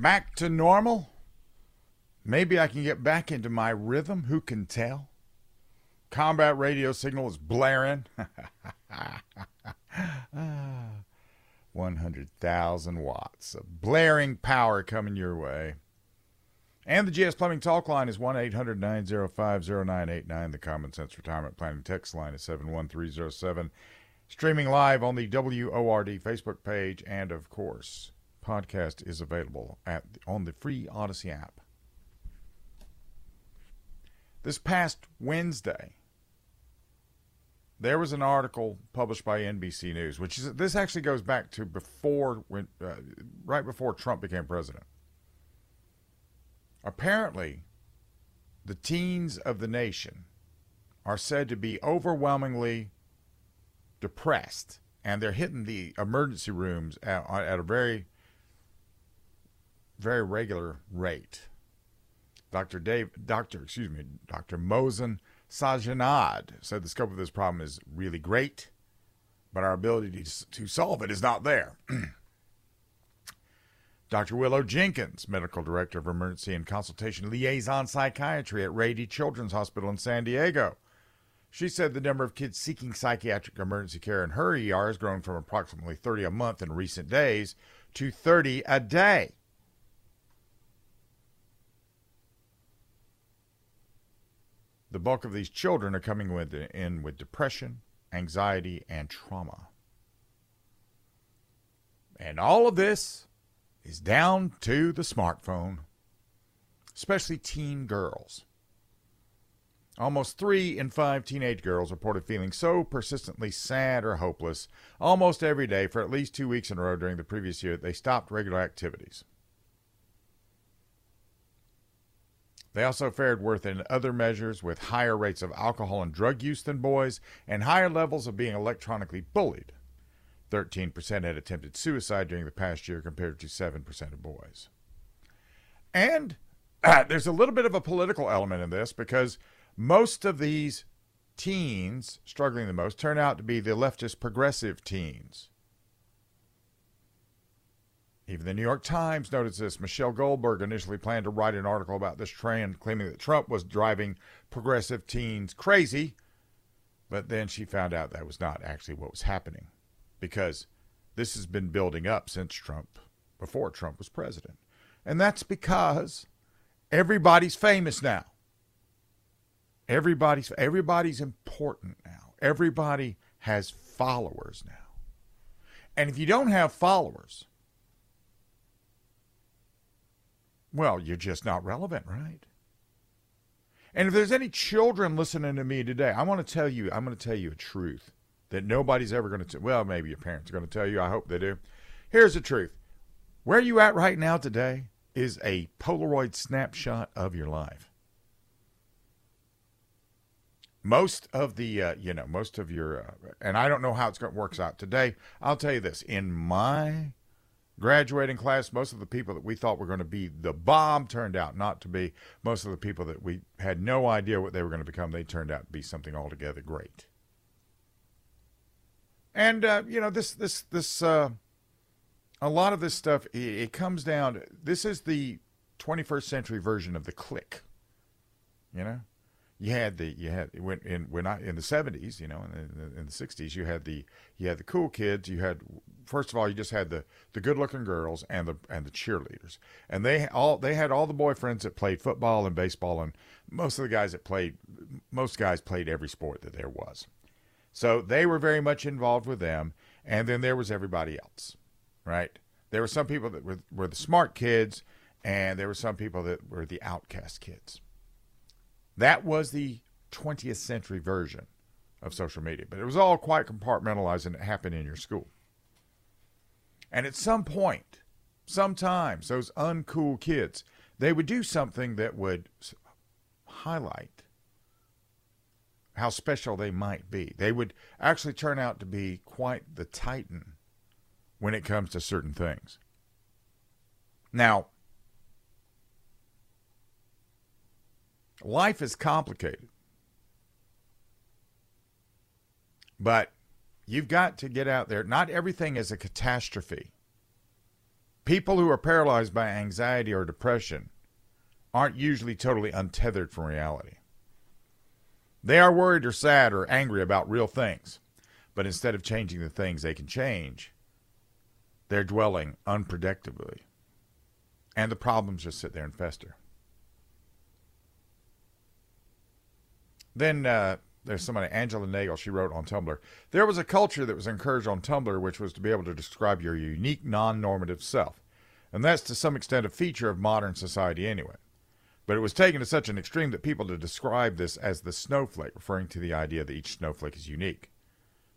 back to normal. Maybe I can get back into my rhythm. Who can tell? Combat radio signal is blaring. 100,000 watts of blaring power coming your way. And the GS Plumbing Talk line is 1-800-905-0989. The Common Sense Retirement Planning text line is 71307. Streaming live on the WORD Facebook page. And, of course, podcast is available on the free Odyssey app. This past Wednesday, there was an article published by NBC News, which is, this actually goes back to before, when, right before Trump became president. Apparently, the teens of the nation are said to be overwhelmingly depressed, and they're hitting the emergency rooms at a very, very regular rate. Dr. Mosen Sajanad said the scope of this problem is really great, but our ability to solve it is not there. Dr. Willow Jenkins, Medical Director of Emergency and Consultation Liaison Psychiatry at Rady Children's Hospital in San Diego. She said the number of kids seeking psychiatric emergency care in her ER has grown from approximately 30 a month in recent days to 30 a day. The bulk of these children are coming in with depression, anxiety, and trauma. And all of this is down to the smartphone, especially teen girls. Almost 3 in 5 teenage girls reported feeling so persistently sad or hopeless almost every day for at least 2 weeks in a row during the previous year that they stopped regular activities. They also fared worse in other measures, with higher rates of alcohol and drug use than boys and higher levels of being electronically bullied. 13% had attempted suicide during the past year compared to 7% of boys. And there's a little bit of a political element in this, because most of these teens struggling the most turn out to be the leftist progressive teens. Even the New York Times noticed this. Michelle Goldberg initially planned to write an article about this trend, claiming that Trump was driving progressive teens crazy. But then she found out that was not actually what was happening, because this has been building up since Trump, before Trump was president. And that's because everybody's famous now. Everybody's important now. Everybody has followers now. And if you don't have followers, well, you're just not relevant, right? And if there's any children listening to me today, I'm going to tell you a truth that nobody's ever going to tell. Well, maybe your parents are going to tell you. I hope they do. Here's the truth. Where you at right now today is a Polaroid snapshot of your life. Most of the, and I don't know how works out today. I'll tell you this. In my graduating class, most of the people that we thought were going to be the bomb turned out not to be. Most of the people that we had no idea what they were going to become, they turned out to be something altogether great. And a lot of this stuff, it comes down to, this is the 21st century version of the clique. You know, in the 70s, in the 60s, you had the cool kids, you had. First of all, you just had the good-looking girls and the cheerleaders, and they had all the boyfriends that played football and baseball, and most guys played every sport that there was, so they were very much involved with them. And then there was everybody else, right? There were some people that were the smart kids, and there were some people that were the outcast kids. That was the 20th century version of social media, but it was all quite compartmentalized, and it happened in your school. And at some point, sometimes, those uncool kids, they would do something that would highlight how special they might be. They would actually turn out to be quite the titan when it comes to certain things. Now, life is complicated, but you've got to get out there. Not everything is a catastrophe. People who are paralyzed by anxiety or depression aren't usually totally untethered from reality. They are worried or sad or angry about real things, but instead of changing the things they can change, they're dwelling unpredictably, and the problems just sit there and fester. Then there's somebody, Angela Nagel, she wrote on Tumblr, there was a culture that was encouraged on Tumblr, which was to be able to describe your unique non-normative self. And that's to some extent a feature of modern society anyway. But it was taken to such an extreme that people to describe this as the snowflake, referring to the idea that each snowflake is unique.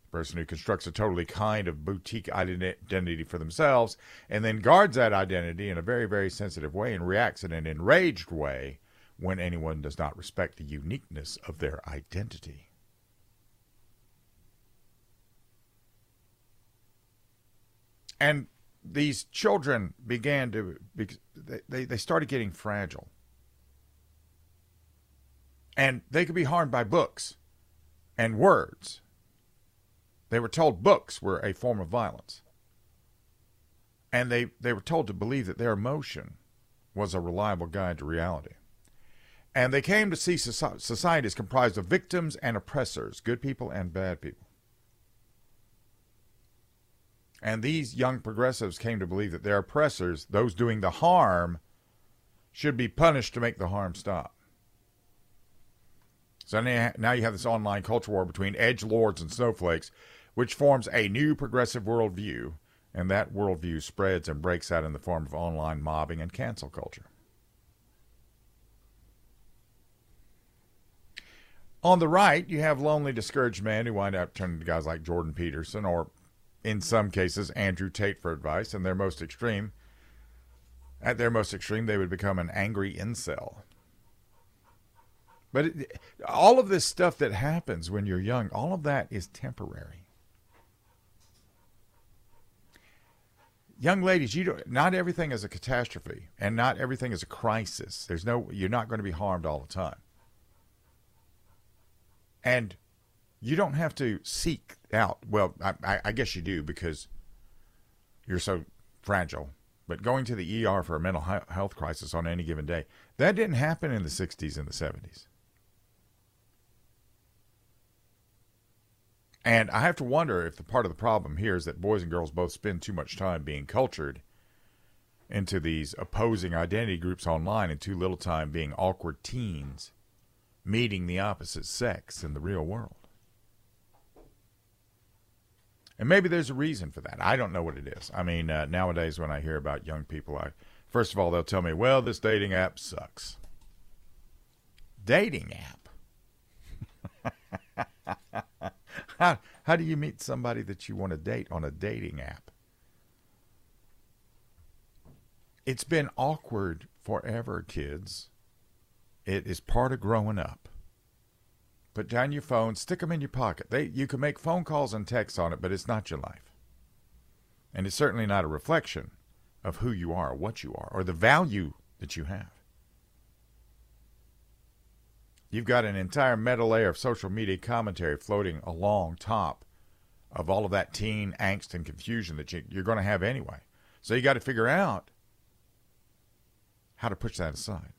The person who constructs a totally kind of boutique identity for themselves and then guards that identity in a very, very sensitive way and reacts in an enraged way when anyone does not respect the uniqueness of their identity. And these children began to, they started getting fragile. And they could be harmed by books and words. They were told books were a form of violence. And they were told to believe that their emotion was a reliable guide to reality. And they came to see society as comprised of victims and oppressors, good people and bad people. And these young progressives came to believe that their oppressors, those doing the harm, should be punished to make the harm stop. So now you have this online culture war between edgelords and snowflakes, which forms a new progressive worldview, and that worldview spreads and breaks out in the form of online mobbing and cancel culture. On the right, you have lonely, discouraged men who wind up turning to guys like Jordan Peterson or, in some cases, Andrew Tate for advice. And at their most extreme, they would become an angry incel. But all of this stuff that happens when you're young, all of that is temporary. Young ladies, not everything is a catastrophe, and not everything is a crisis. You're not going to be harmed all the time. And you don't have to seek out, well, I guess you do because you're so fragile, but going to the ER for a mental health crisis on any given day, that didn't happen in the 60s and the 70s. And I have to wonder if the part of the problem here is that boys and girls both spend too much time being cultured into these opposing identity groups online and too little time being awkward teens meeting the opposite sex in the real world. And maybe there's a reason for that. I don't know what it is. I mean, nowadays when I hear about young people, first of all, they'll tell me, well, this dating app sucks. Dating app? How do you meet somebody that you want to date on a dating app? It's been awkward forever, kids. It is part of growing up. Put down your phone, stick them in your pocket. You can make phone calls and texts on it, but it's not your life. And it's certainly not a reflection of who you are, or what you are, or the value that you have. You've got an entire meta layer of social media commentary floating along top of all of that teen angst and confusion that you're going to have anyway. So you got to figure out how to push that aside.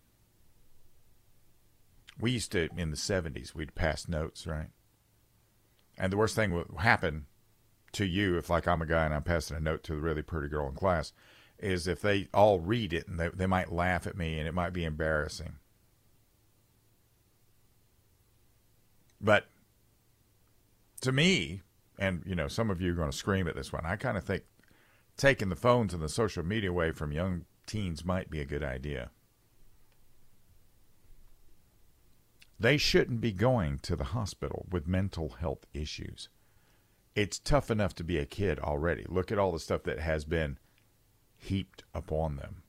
We used to, in the 70s, we'd pass notes, right? And the worst thing would happen to you, if like I'm a guy and I'm passing a note to the really pretty girl in class, is if they all read it and they might laugh at me and it might be embarrassing. But to me, and you know, some of you are going to scream at this one, I kind of think taking the phones and the social media away from young teens might be a good idea. They shouldn't be going to the hospital with mental health issues. It's tough enough to be a kid already. Look at all the stuff that has been heaped upon them.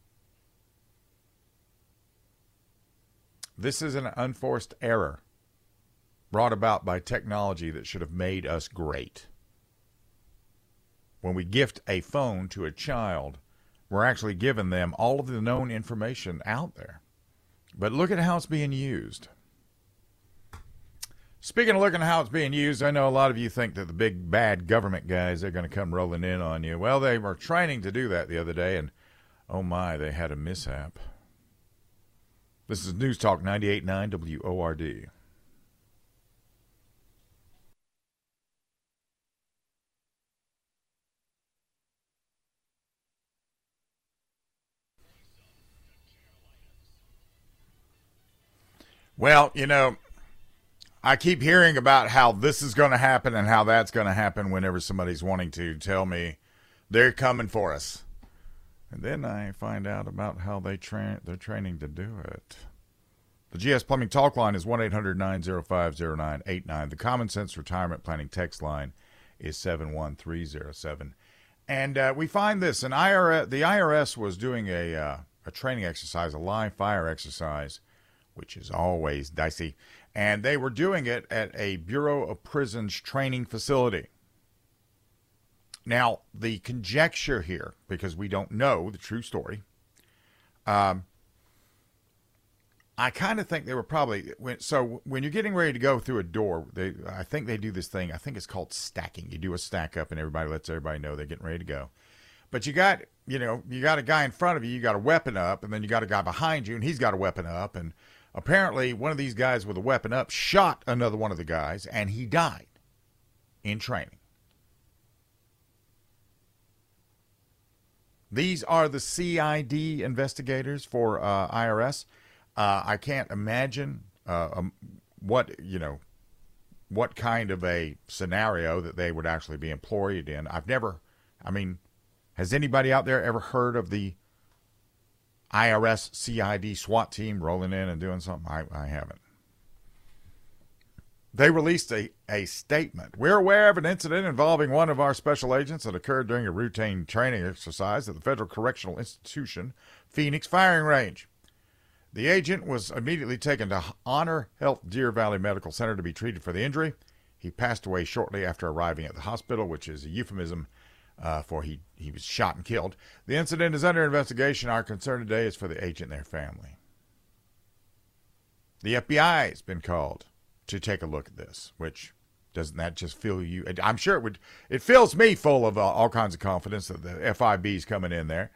This is an unforced error brought about by technology that should have made us great. When we gift a phone to a child, we're actually giving them all of the known information out there. But look at how it's being used. Speaking of looking at how it's being used, I know a lot of you think that the big bad government guys are going to come rolling in on you. Well, they were training to do that the other day, and Oh my, they had a mishap. This is News Talk 98.9 WORD. Well, you know, I keep hearing about how this is going to happen and how that's going to happen whenever somebody's wanting to tell me they're coming for us. And then I find out about how they're training to do it. The GS Plumbing Talk Line is 1-800-905-0989. The Common Sense Retirement Planning Text Line is 71307. And we find this. The IRS was doing a training exercise, a live fire exercise, which is always dicey. And they were doing it at a Bureau of Prisons training facility. Now, the conjecture here, because we don't know the true story, I kind of think they were probably, when you're getting ready to go through a door, I think they do this thing, I think it's called stacking. You do a stack up and everybody lets everybody know they're getting ready to go. But you got a guy in front of you, you got a weapon up, and then you got a guy behind you, and he's got a weapon up, and apparently one of these guys with a weapon up shot another one of the guys, and he died in training. These are the CID investigators for IRS. I can't imagine what kind of a scenario that they would actually be employed in. Has anybody out there ever heard of the IRS CID SWAT team rolling in and doing something? I haven't. They released a statement. We're aware of an incident involving one of our special agents that occurred during a routine training exercise at the Federal Correctional Institution, Phoenix Firing Range. The agent was immediately taken to Honor Health Deer Valley Medical Center to be treated for the injury. He passed away shortly after arriving at the hospital, which is a euphemism for he was shot and killed. The incident is under investigation. Our concern today is for the agent and their family. The FBI has been called to take a look at this, which doesn't that just fill you? I'm sure it would. It fills me full of all kinds of confidence that the FIB's coming in there.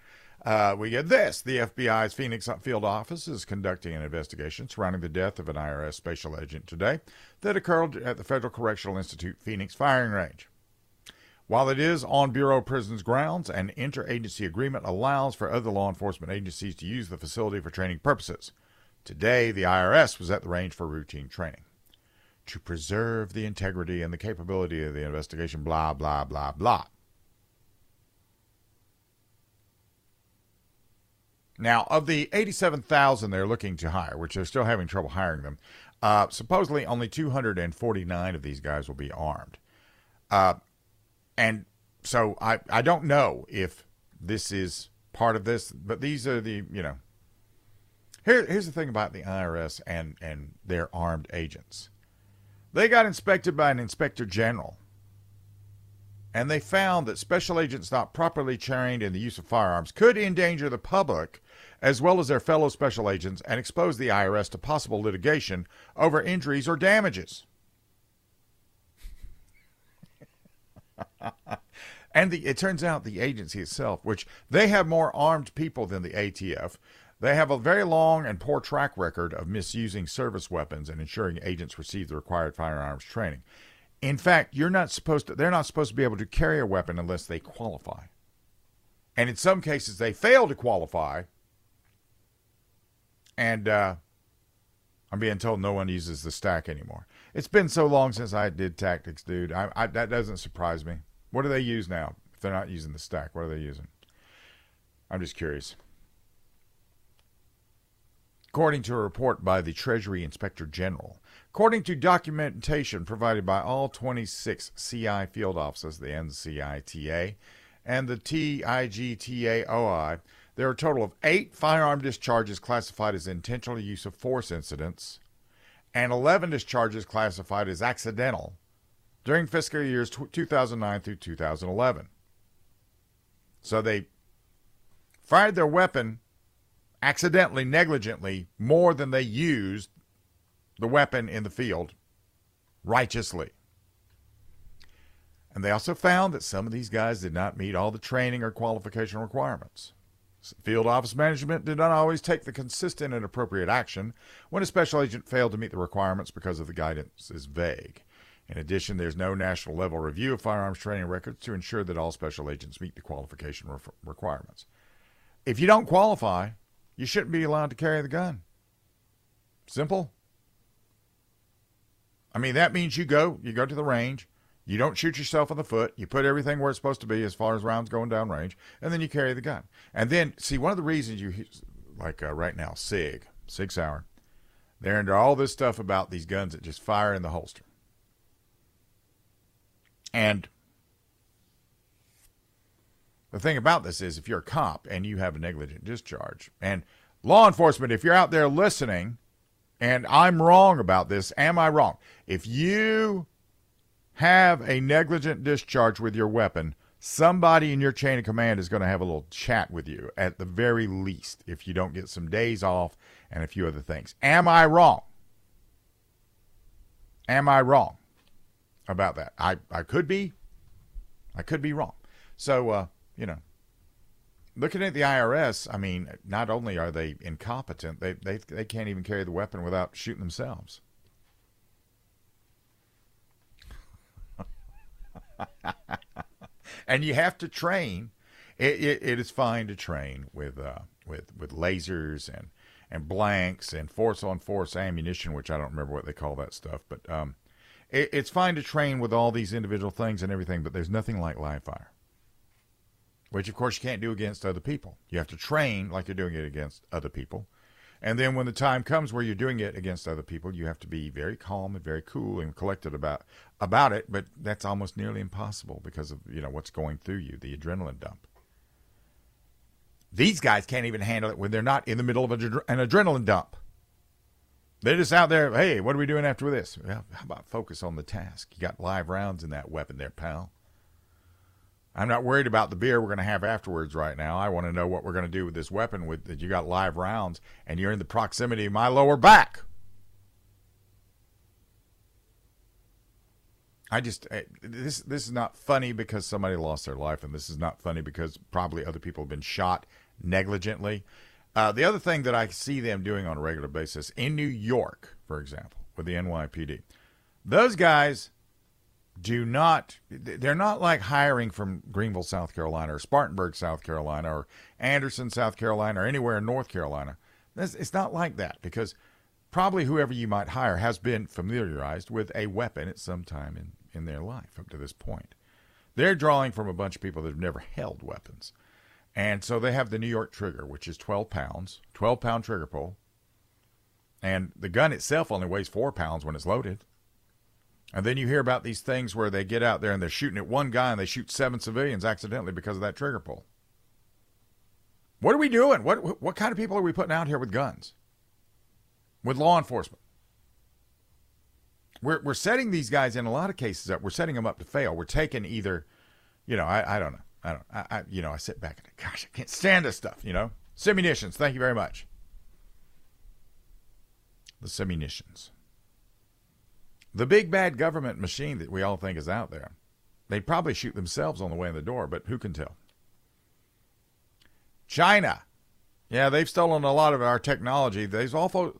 We get this. The FBI's Phoenix field office is conducting an investigation surrounding the death of an IRS special agent today that occurred at the Federal Correctional Institute Phoenix Firing Range. While it is on Bureau of Prisons grounds, an interagency agreement allows for other law enforcement agencies to use the facility for training purposes. Today, the IRS was at the range for routine training. To preserve the integrity and the capability of the investigation, blah, blah, blah, blah. Now, of the 87,000 they're looking to hire, which they're still having trouble hiring them, supposedly only 249 of these guys will be armed. And so I don't know if this is part of this, but these are the, here's the thing about the IRS and their armed agents. They got inspected by an inspector general, and they found that special agents not properly trained in the use of firearms could endanger the public as well as their fellow special agents and expose the IRS to possible litigation over injuries or damages. And it turns out the agency itself, which they have more armed people than the ATF, they have a very long and poor track record of misusing service weapons and ensuring agents receive the required firearms training. In fact, they're not supposed to be able to carry a weapon unless they qualify. And in some cases, they fail to qualify. And I'm being told no one uses the stack anymore. It's been so long since I did tactics, dude. That doesn't surprise me. What do they use now? If they're not using the stack, what are they using? I'm just curious. According to a report by the Treasury Inspector General, according to documentation provided by all 26 CI field offices, the NCITA, and the TIGTAOI, there are a total of 8 firearm discharges classified as intentional use of force incidents and 11 discharges classified as accidental during fiscal years 2009 through 2011. So they fired their weapon accidentally, negligently, more than they used the weapon in the field righteously. And they also found that some of these guys did not meet all the training or qualification requirements. Field office management did not always take the consistent and appropriate action when a special agent failed to meet the requirements because of the guidance is vague. In addition, there's no national level review of firearms training records to ensure that all special agents meet the qualification requirements. If you don't qualify, you shouldn't be allowed to carry the gun. Simple. I mean, that means you go to the range, you don't shoot yourself in the foot, you put everything where it's supposed to be as far as rounds going down range, and then you carry the gun. And then, see, one of the reasons you, like right now, SIG Sauer, they're into all this stuff about these guns that just fire in the holster. And the thing about this is, if you're a cop and you have a negligent discharge, and law enforcement, if you're out there listening, and I'm wrong about this, am I wrong? If you have a negligent discharge with your weapon, somebody in your chain of command is going to have a little chat with you, at the very least, if you don't get some days off and a few other things. Am I wrong? Am I wrong about that? I could be. I could be wrong. So, you know, looking at the IRS, I mean, not only are they incompetent, they can't even carry the weapon without shooting themselves. And you have to train. It is fine to train with lasers and blanks and force-on-force ammunition, which I don't remember what they call that stuff. But it's fine to train with all these individual things and everything, but there's nothing like live fire, which, of course, you can't do against other people. You have to train like you're doing it against other people. And then when the time comes where you're doing it against other people, you have to be very calm and very cool and collected about it. But that's almost nearly impossible because of, you know, what's going through you, the adrenaline dump. These guys can't even handle it when they're not in the middle of an adrenaline dump. They're just out there, hey, what are we doing after this? Well, how about focus on the task? You got live rounds in that weapon there, pal. I'm not worried about the beer we're going to have afterwards right now. I want to know what we're going to do with this weapon with that you got live rounds and you're in the proximity of my lower back. This is not funny because somebody lost their life, and this is not funny because probably other people have been shot negligently. The other thing that I see them doing on a regular basis in New York, for example, with the NYPD, those guys they're not like hiring from Greenville, South Carolina, or Spartanburg, South Carolina, or Anderson, South Carolina, or anywhere in North Carolina. It's not like that, because probably whoever you might hire has been familiarized with a weapon at some time in their life up to this point. They're drawing from a bunch of people that have never held weapons. And so they have the New York trigger, which is 12 pounds, 12-pound trigger pull. And the gun itself only weighs 4 pounds when it's loaded. And then you hear about these things where they get out there and they're shooting at one guy and they shoot 7 civilians accidentally because of that trigger pull. What are we doing? What kind of people are we putting out here with guns? With law enforcement? We're setting these guys in a lot of cases up. We're setting them up to fail. We're taking either, you know, I don't know. I sit back and gosh, I can't stand this stuff, you know. Simunitions, thank you very much. The simunitions. The big bad government machine that we all think is out there, they probably shoot themselves on the way in the door, but who can tell? China. Yeah, they've stolen a lot of our technology. They've also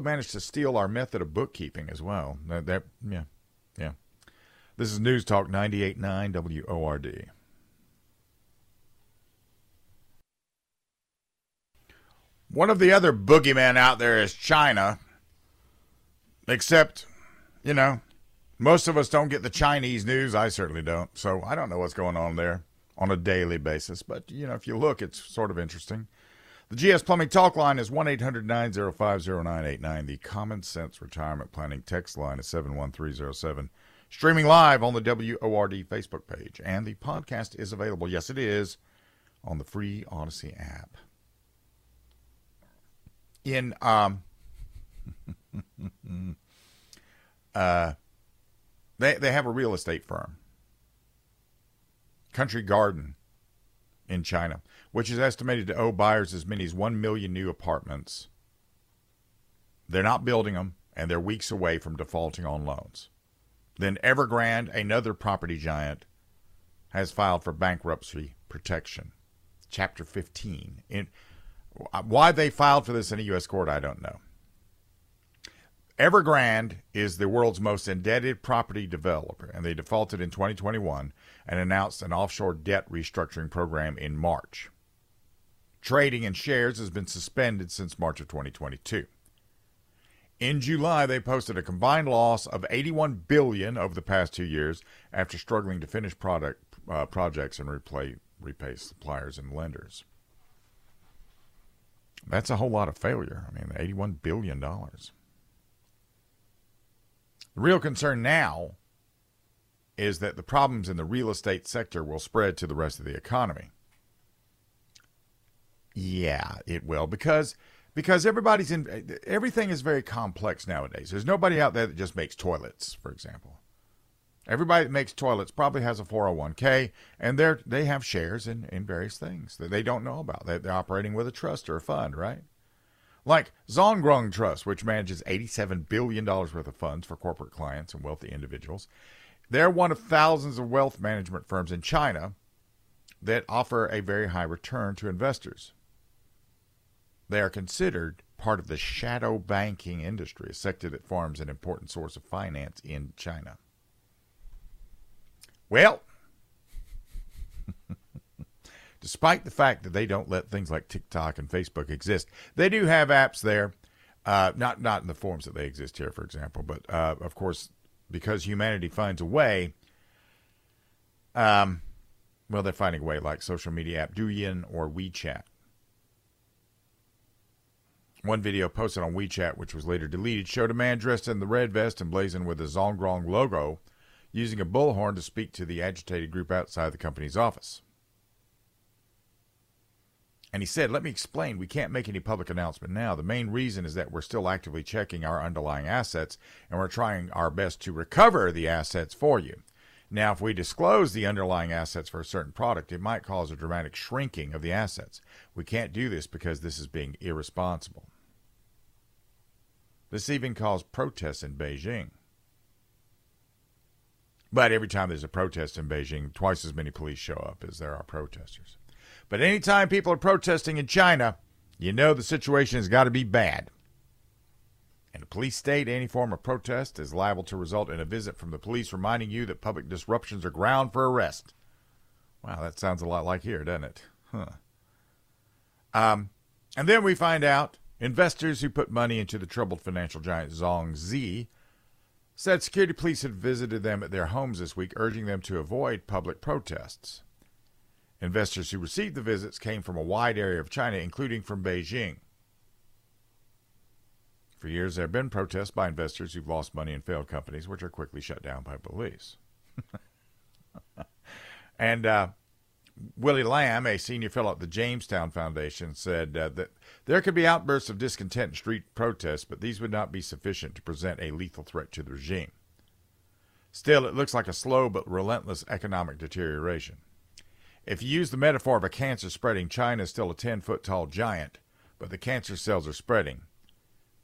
managed to steal our method of bookkeeping as well. Yeah. This is News Talk 98.9 WORD. One of the other boogeymen out there is China, except, you know, most of us don't get the Chinese news. I certainly don't, so I don't know what's going on there on a daily basis, but, you know, if you look, it's sort of interesting. The GS Plumbing Talk line is 1-800-905-0989. The Common Sense Retirement Planning text line is 71307. Streaming live on the WORD Facebook page, and the podcast is available, yes it is, on the free Odyssey app. In they have a real estate firm, Country Garden, in China, which is estimated to owe buyers as many as 1 million new apartments. They're not building them, and they're weeks away from defaulting on loans. Then Evergrande, another property giant, has filed for bankruptcy protection. Chapter 15. Why they filed for this in a U.S. court, I don't know. Evergrande is the world's most indebted property developer, and they defaulted in 2021 and announced an offshore debt restructuring program in March. Trading in shares has been suspended since March of 2022. In July, they posted a combined loss of $81 billion over the past 2 years after struggling to finish projects and repay suppliers and lenders. That's a whole lot of failure. I mean, $81 billion. The real concern now is that the problems in the real estate sector will spread to the rest of the economy. Yeah, it will, because everybody's in, everything is very complex nowadays. There's nobody out there that just makes toilets, for example. Everybody that makes toilets probably has a 401k, and they have shares in various things that they don't know about. They're operating with a trust or a fund, right? Like Zhongrong Trust, which manages $87 billion worth of funds for corporate clients and wealthy individuals. They're one of thousands of wealth management firms in China that offer a very high return to investors. They are considered part of the shadow banking industry, a sector that forms an important source of finance in China. Well, despite the fact that they don't let things like TikTok and Facebook exist, they do have apps there, not in the forms that they exist here, for example. But, of course, because humanity finds a way, well, they're finding a way like social media app Douyin or WeChat. One video posted on WeChat, which was later deleted, showed a man dressed in the red vest and blazoned with the Zhongrong logo using a bullhorn to speak to the agitated group outside the company's office. And he said, "Let me explain. We can't make any public announcement now. The main reason is that we're still actively checking our underlying assets, and we're trying our best to recover the assets for you. Now, if we disclose the underlying assets for a certain product, it might cause a dramatic shrinking of the assets. We can't do this because this is being irresponsible." This even caused protests in Beijing. But every time there's a protest in Beijing, twice as many police show up as there are protesters. But anytime people are protesting in China, you know the situation has got to be bad. In a police state, any form of protest is liable to result in a visit from the police reminding you that public disruptions are ground for arrest. Wow, that sounds a lot like here, doesn't it? Huh. And then we find out investors who put money into the troubled financial giant Zhongzhi said security police had visited them at their homes this week, urging them to avoid public protests. Investors who received the visits came from a wide area of China, including from Beijing. For years, there have been protests by investors who've lost money in failed companies, which are quickly shut down by police. And Willie Lamb, a senior fellow at the Jamestown Foundation, said that there could be outbursts of discontent and street protests, but these would not be sufficient to present a lethal threat to the regime. Still, it looks like a slow but relentless economic deterioration. If you use the metaphor of a cancer spreading, China is still a 10-foot-tall giant, but the cancer cells are spreading,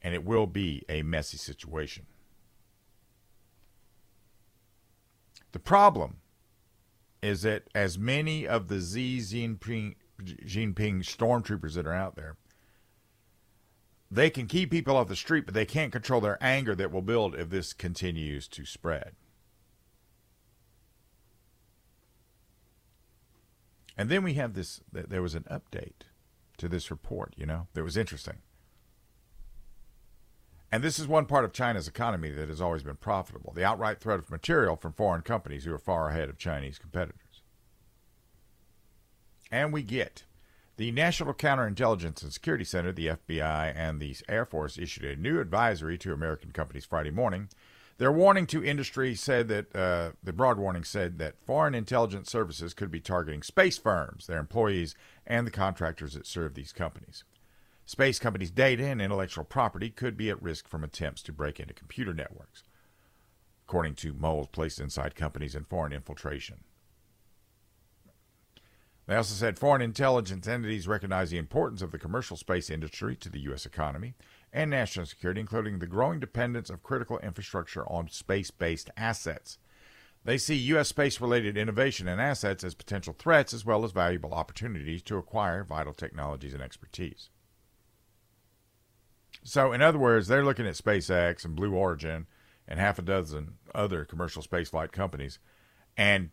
and it will be a messy situation. The problem is that as many of the Xi Jinping stormtroopers that are out there, they can keep people off the street, but they can't control their anger that will build if this continues to spread. And then we have this, there was an update to this report, you know, that was interesting. And this is one part of China's economy that has always been profitable, the outright threat of material from foreign companies who are far ahead of Chinese competitors. And we get the National Counterintelligence and Security Center, the FBI, and the Air Force issued a new advisory to American companies Friday morning. Their warning to industry said that, the broad warning said that foreign intelligence services could be targeting space firms, their employees, and the contractors that serve these companies. Space companies' data and intellectual property could be at risk from attempts to break into computer networks, according to moles placed inside companies and foreign infiltration. They also said foreign intelligence entities recognize the importance of the commercial space industry to the U.S. economy and national security, including the growing dependence of critical infrastructure on space-based assets. They see U.S. space-related innovation and assets as potential threats as well as valuable opportunities to acquire vital technologies and expertise. So, in other words, they're looking at SpaceX and Blue Origin and half a dozen other commercial spaceflight companies. And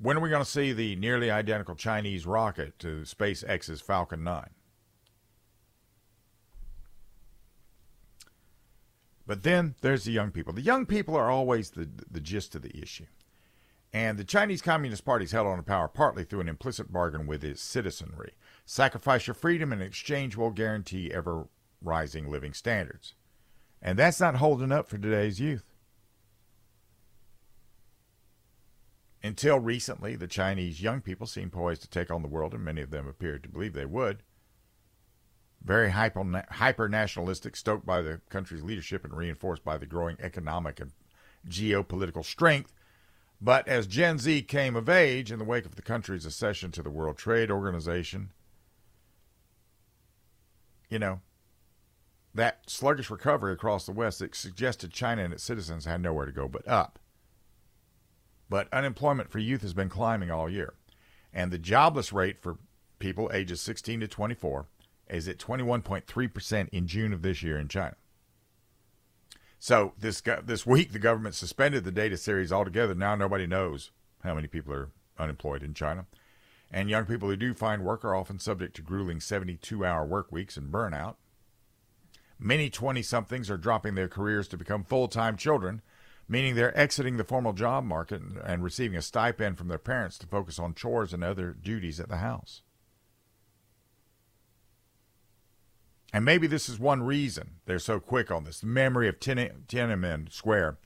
when are we going to see the nearly identical Chinese rocket to SpaceX's Falcon 9? But then there's the young people. The young people are always the gist of the issue. And the Chinese Communist Party is held on to power partly through an implicit bargain with its citizenry. Sacrifice your freedom and in exchange will guarantee ever-rising living standards. And that's not holding up for today's youth. Until recently, the Chinese young people seemed poised to take on the world, and many of them appeared to believe they would. Very hyper-nationalistic, stoked by the country's leadership and reinforced by the growing economic and geopolitical strength. But as Gen Z came of age in the wake of the country's accession to the World Trade Organization, you know, that sluggish recovery across the West that suggested China and its citizens had nowhere to go but up. But unemployment for youth has been climbing all year. And the jobless rate for people ages 16 to 24 is at 21.3% in June of this year in China. So this week, the government suspended the data series altogether. Now nobody knows how many people are unemployed in China. And young people who do find work are often subject to grueling 72-hour work weeks and burnout. Many 20-somethings are dropping their careers to become full-time children, meaning they're exiting the formal job market and receiving a stipend from their parents to focus on chores and other duties at the house. And maybe this is one reason they're so quick on this. The memory of Tiananmen Square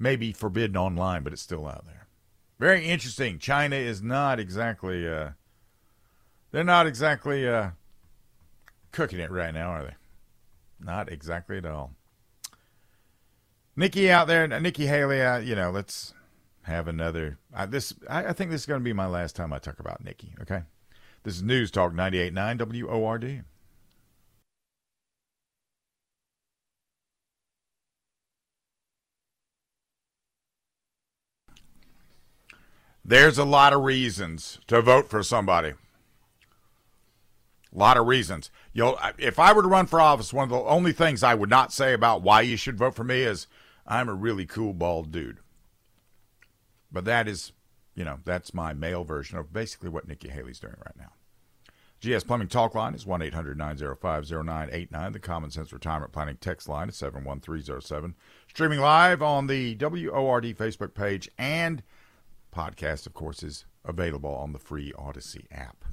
may be forbidden online, but it's still out there. Very interesting. China is not exactly, they're not exactly cooking it right now, are they? Not exactly at all. Nikki out there, Nikki Haley, you know, let's have another. I think this is going to be my last time I talk about Nikki, okay? This is News Talk 98.9 WORD. There's a lot of reasons to vote for somebody. A lot of reasons. If I were to run for office, one of the only things I would not say about why you should vote for me is I'm a really cool bald dude. But that is, you know, that's my male version of basically what Nikki Haley's doing right now. GS Plumbing Talk Line is 1-800-905-0989. The Common Sense Retirement Planning text line is 71307. Streaming live on the WORD Facebook page and podcast, of course, is available on the free Odyssey app.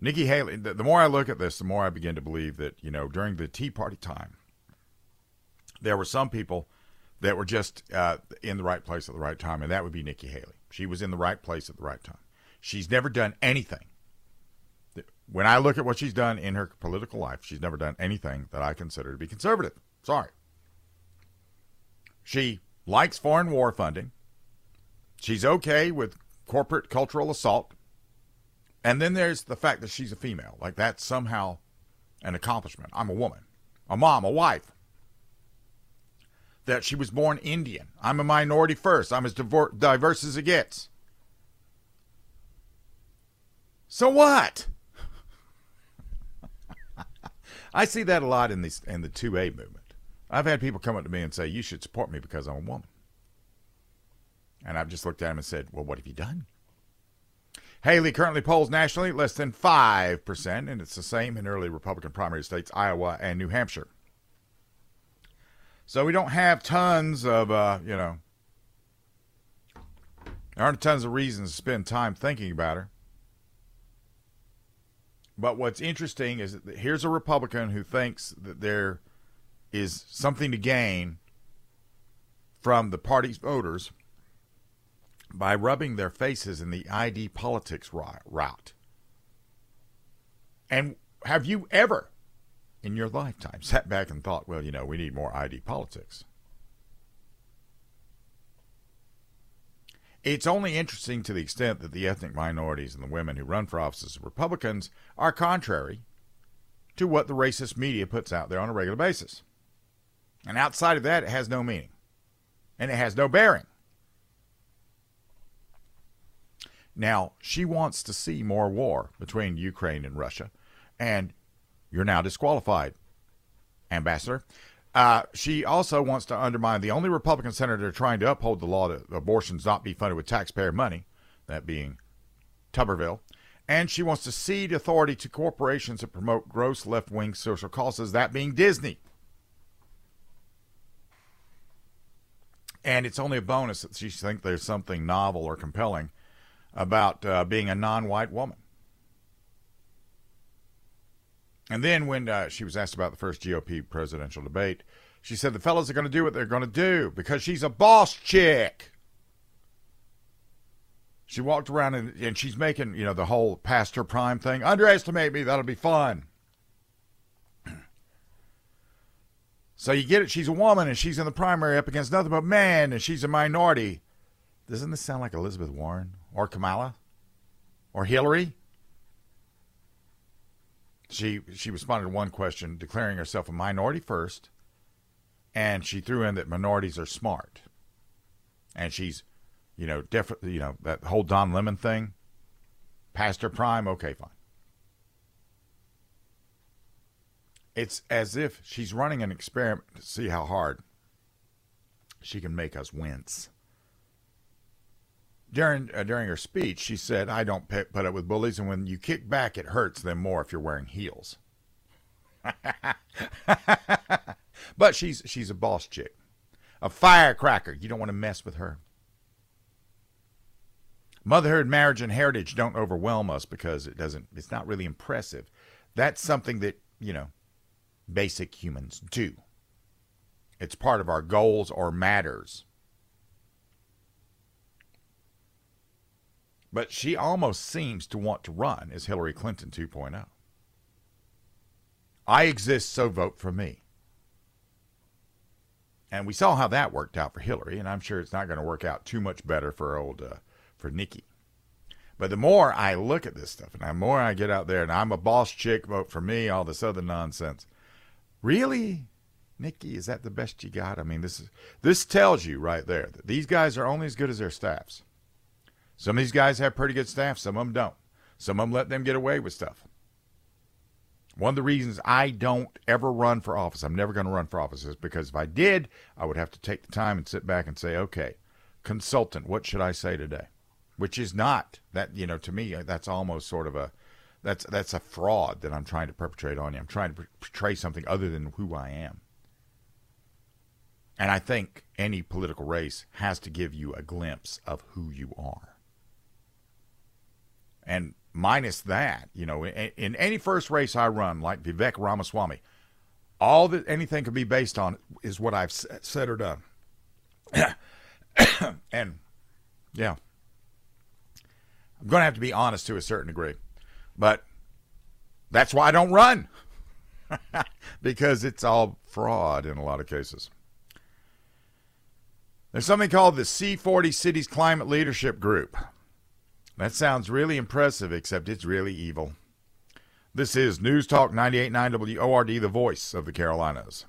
Nikki Haley, the more I look at this, the more I begin to believe that, you know, during the Tea Party time, there were some people that were just in the right place at the right time, and that would be Nikki Haley. She was in the right place at the right time. She's never done anything. When I look at what she's done in her political life, she's never done anything that I consider to be conservative. Sorry. She likes foreign war funding. She's okay with corporate cultural assault. And then there's the fact that she's a female. Like, that's somehow an accomplishment. I'm a woman, a mom, a wife. That she was born Indian. I'm a minority first. I'm as diverse as it gets. So what? I see that a lot in the 2A movement. I've had people come up to me and say, you should support me because I'm a woman. And I've just looked at them and said, well, what have you done? Haley currently polls nationally less than 5%, and it's the same in early Republican primary states, Iowa and New Hampshire. So we don't have tons of, you know, there aren't tons of reasons to spend time thinking about her. But what's interesting is that here's a Republican who thinks that there is something to gain from the party's voters by rubbing their faces in the ID politics route. And have you ever in your lifetime sat back and thought, well, you know, we need more ID politics? It's only interesting to the extent that the ethnic minorities and the women who run for offices of Republicans are contrary to what the racist media puts out there on a regular basis. And outside of that, it has no meaning. And it has no bearing. Now, she wants to see more war between Ukraine and Russia. And you're now disqualified, Ambassador. She also wants to undermine the only Republican senator trying to uphold the law that abortions not be funded with taxpayer money, that being Tuberville. And she wants to cede authority to corporations that promote gross left-wing social causes, that being Disney. And it's only a bonus that she thinks there's something novel or compelling about being a non-white woman. And then when she was asked about the first GOP presidential debate, she said the fellas are going to do what they're going to do because she's a boss chick. She walked around and she's making, you know, the whole past her prime thing. Underestimate me. That'll be fun. So you get it. She's a woman and she's in the primary up against nothing but men and she's a minority. Doesn't this sound like Elizabeth Warren or Kamala or Hillary? She responded to one question, declaring herself a minority first. And she threw in that minorities are smart. And she's, you know, definitely, you know, that whole Don Lemon thing, past her prime, okay, fine. It's as if she's running an experiment to see how hard she can make us wince. During her speech, she said, I don't put up with bullies, and when you kick back, it hurts them more if you're wearing heels. But she's a boss chick, a firecracker. You don't want to mess with her. Motherhood, marriage, and heritage don't overwhelm us because it doesn't, it's not really impressive. That's something that, you know, basic humans do. It's part of our goals or matters. But she almost seems to want to run as Hillary Clinton 2.0. I exist, so vote for me. And we saw how that worked out for Hillary, and I'm sure it's not going to work out too much better for for Nikki. But the more I look at this stuff and the more I get out there and I'm a boss chick, vote for me, all this other nonsense. Really, Nikki, is that the best you got? I mean, this tells you right there that these guys are only as good as their staffs. Some of these guys have pretty good staff. Some of them don't. Some of them let them get away with stuff. One of the reasons I don't ever run for office, I'm never going to run for office, is because if I did, I would have to take the time and sit back and say, okay, consultant, what should I say today? Which is not that, you know, to me, that's almost sort of that's a fraud that I'm trying to perpetrate on you. I'm trying to portray something other than who I am. And I think any political race has to give you a glimpse of who you are. And minus that, you know, in any first race I run, like Vivek Ramaswamy, all that anything could be based on is what I've said or done. And yeah, I'm going to have to be honest to a certain degree, but that's why I don't run because it's all fraud in a lot of cases. There's something called the C40 Cities Climate Leadership Group. That sounds really impressive, except it's really evil. This is News Talk 98.9 WORD, the voice of the Carolinas.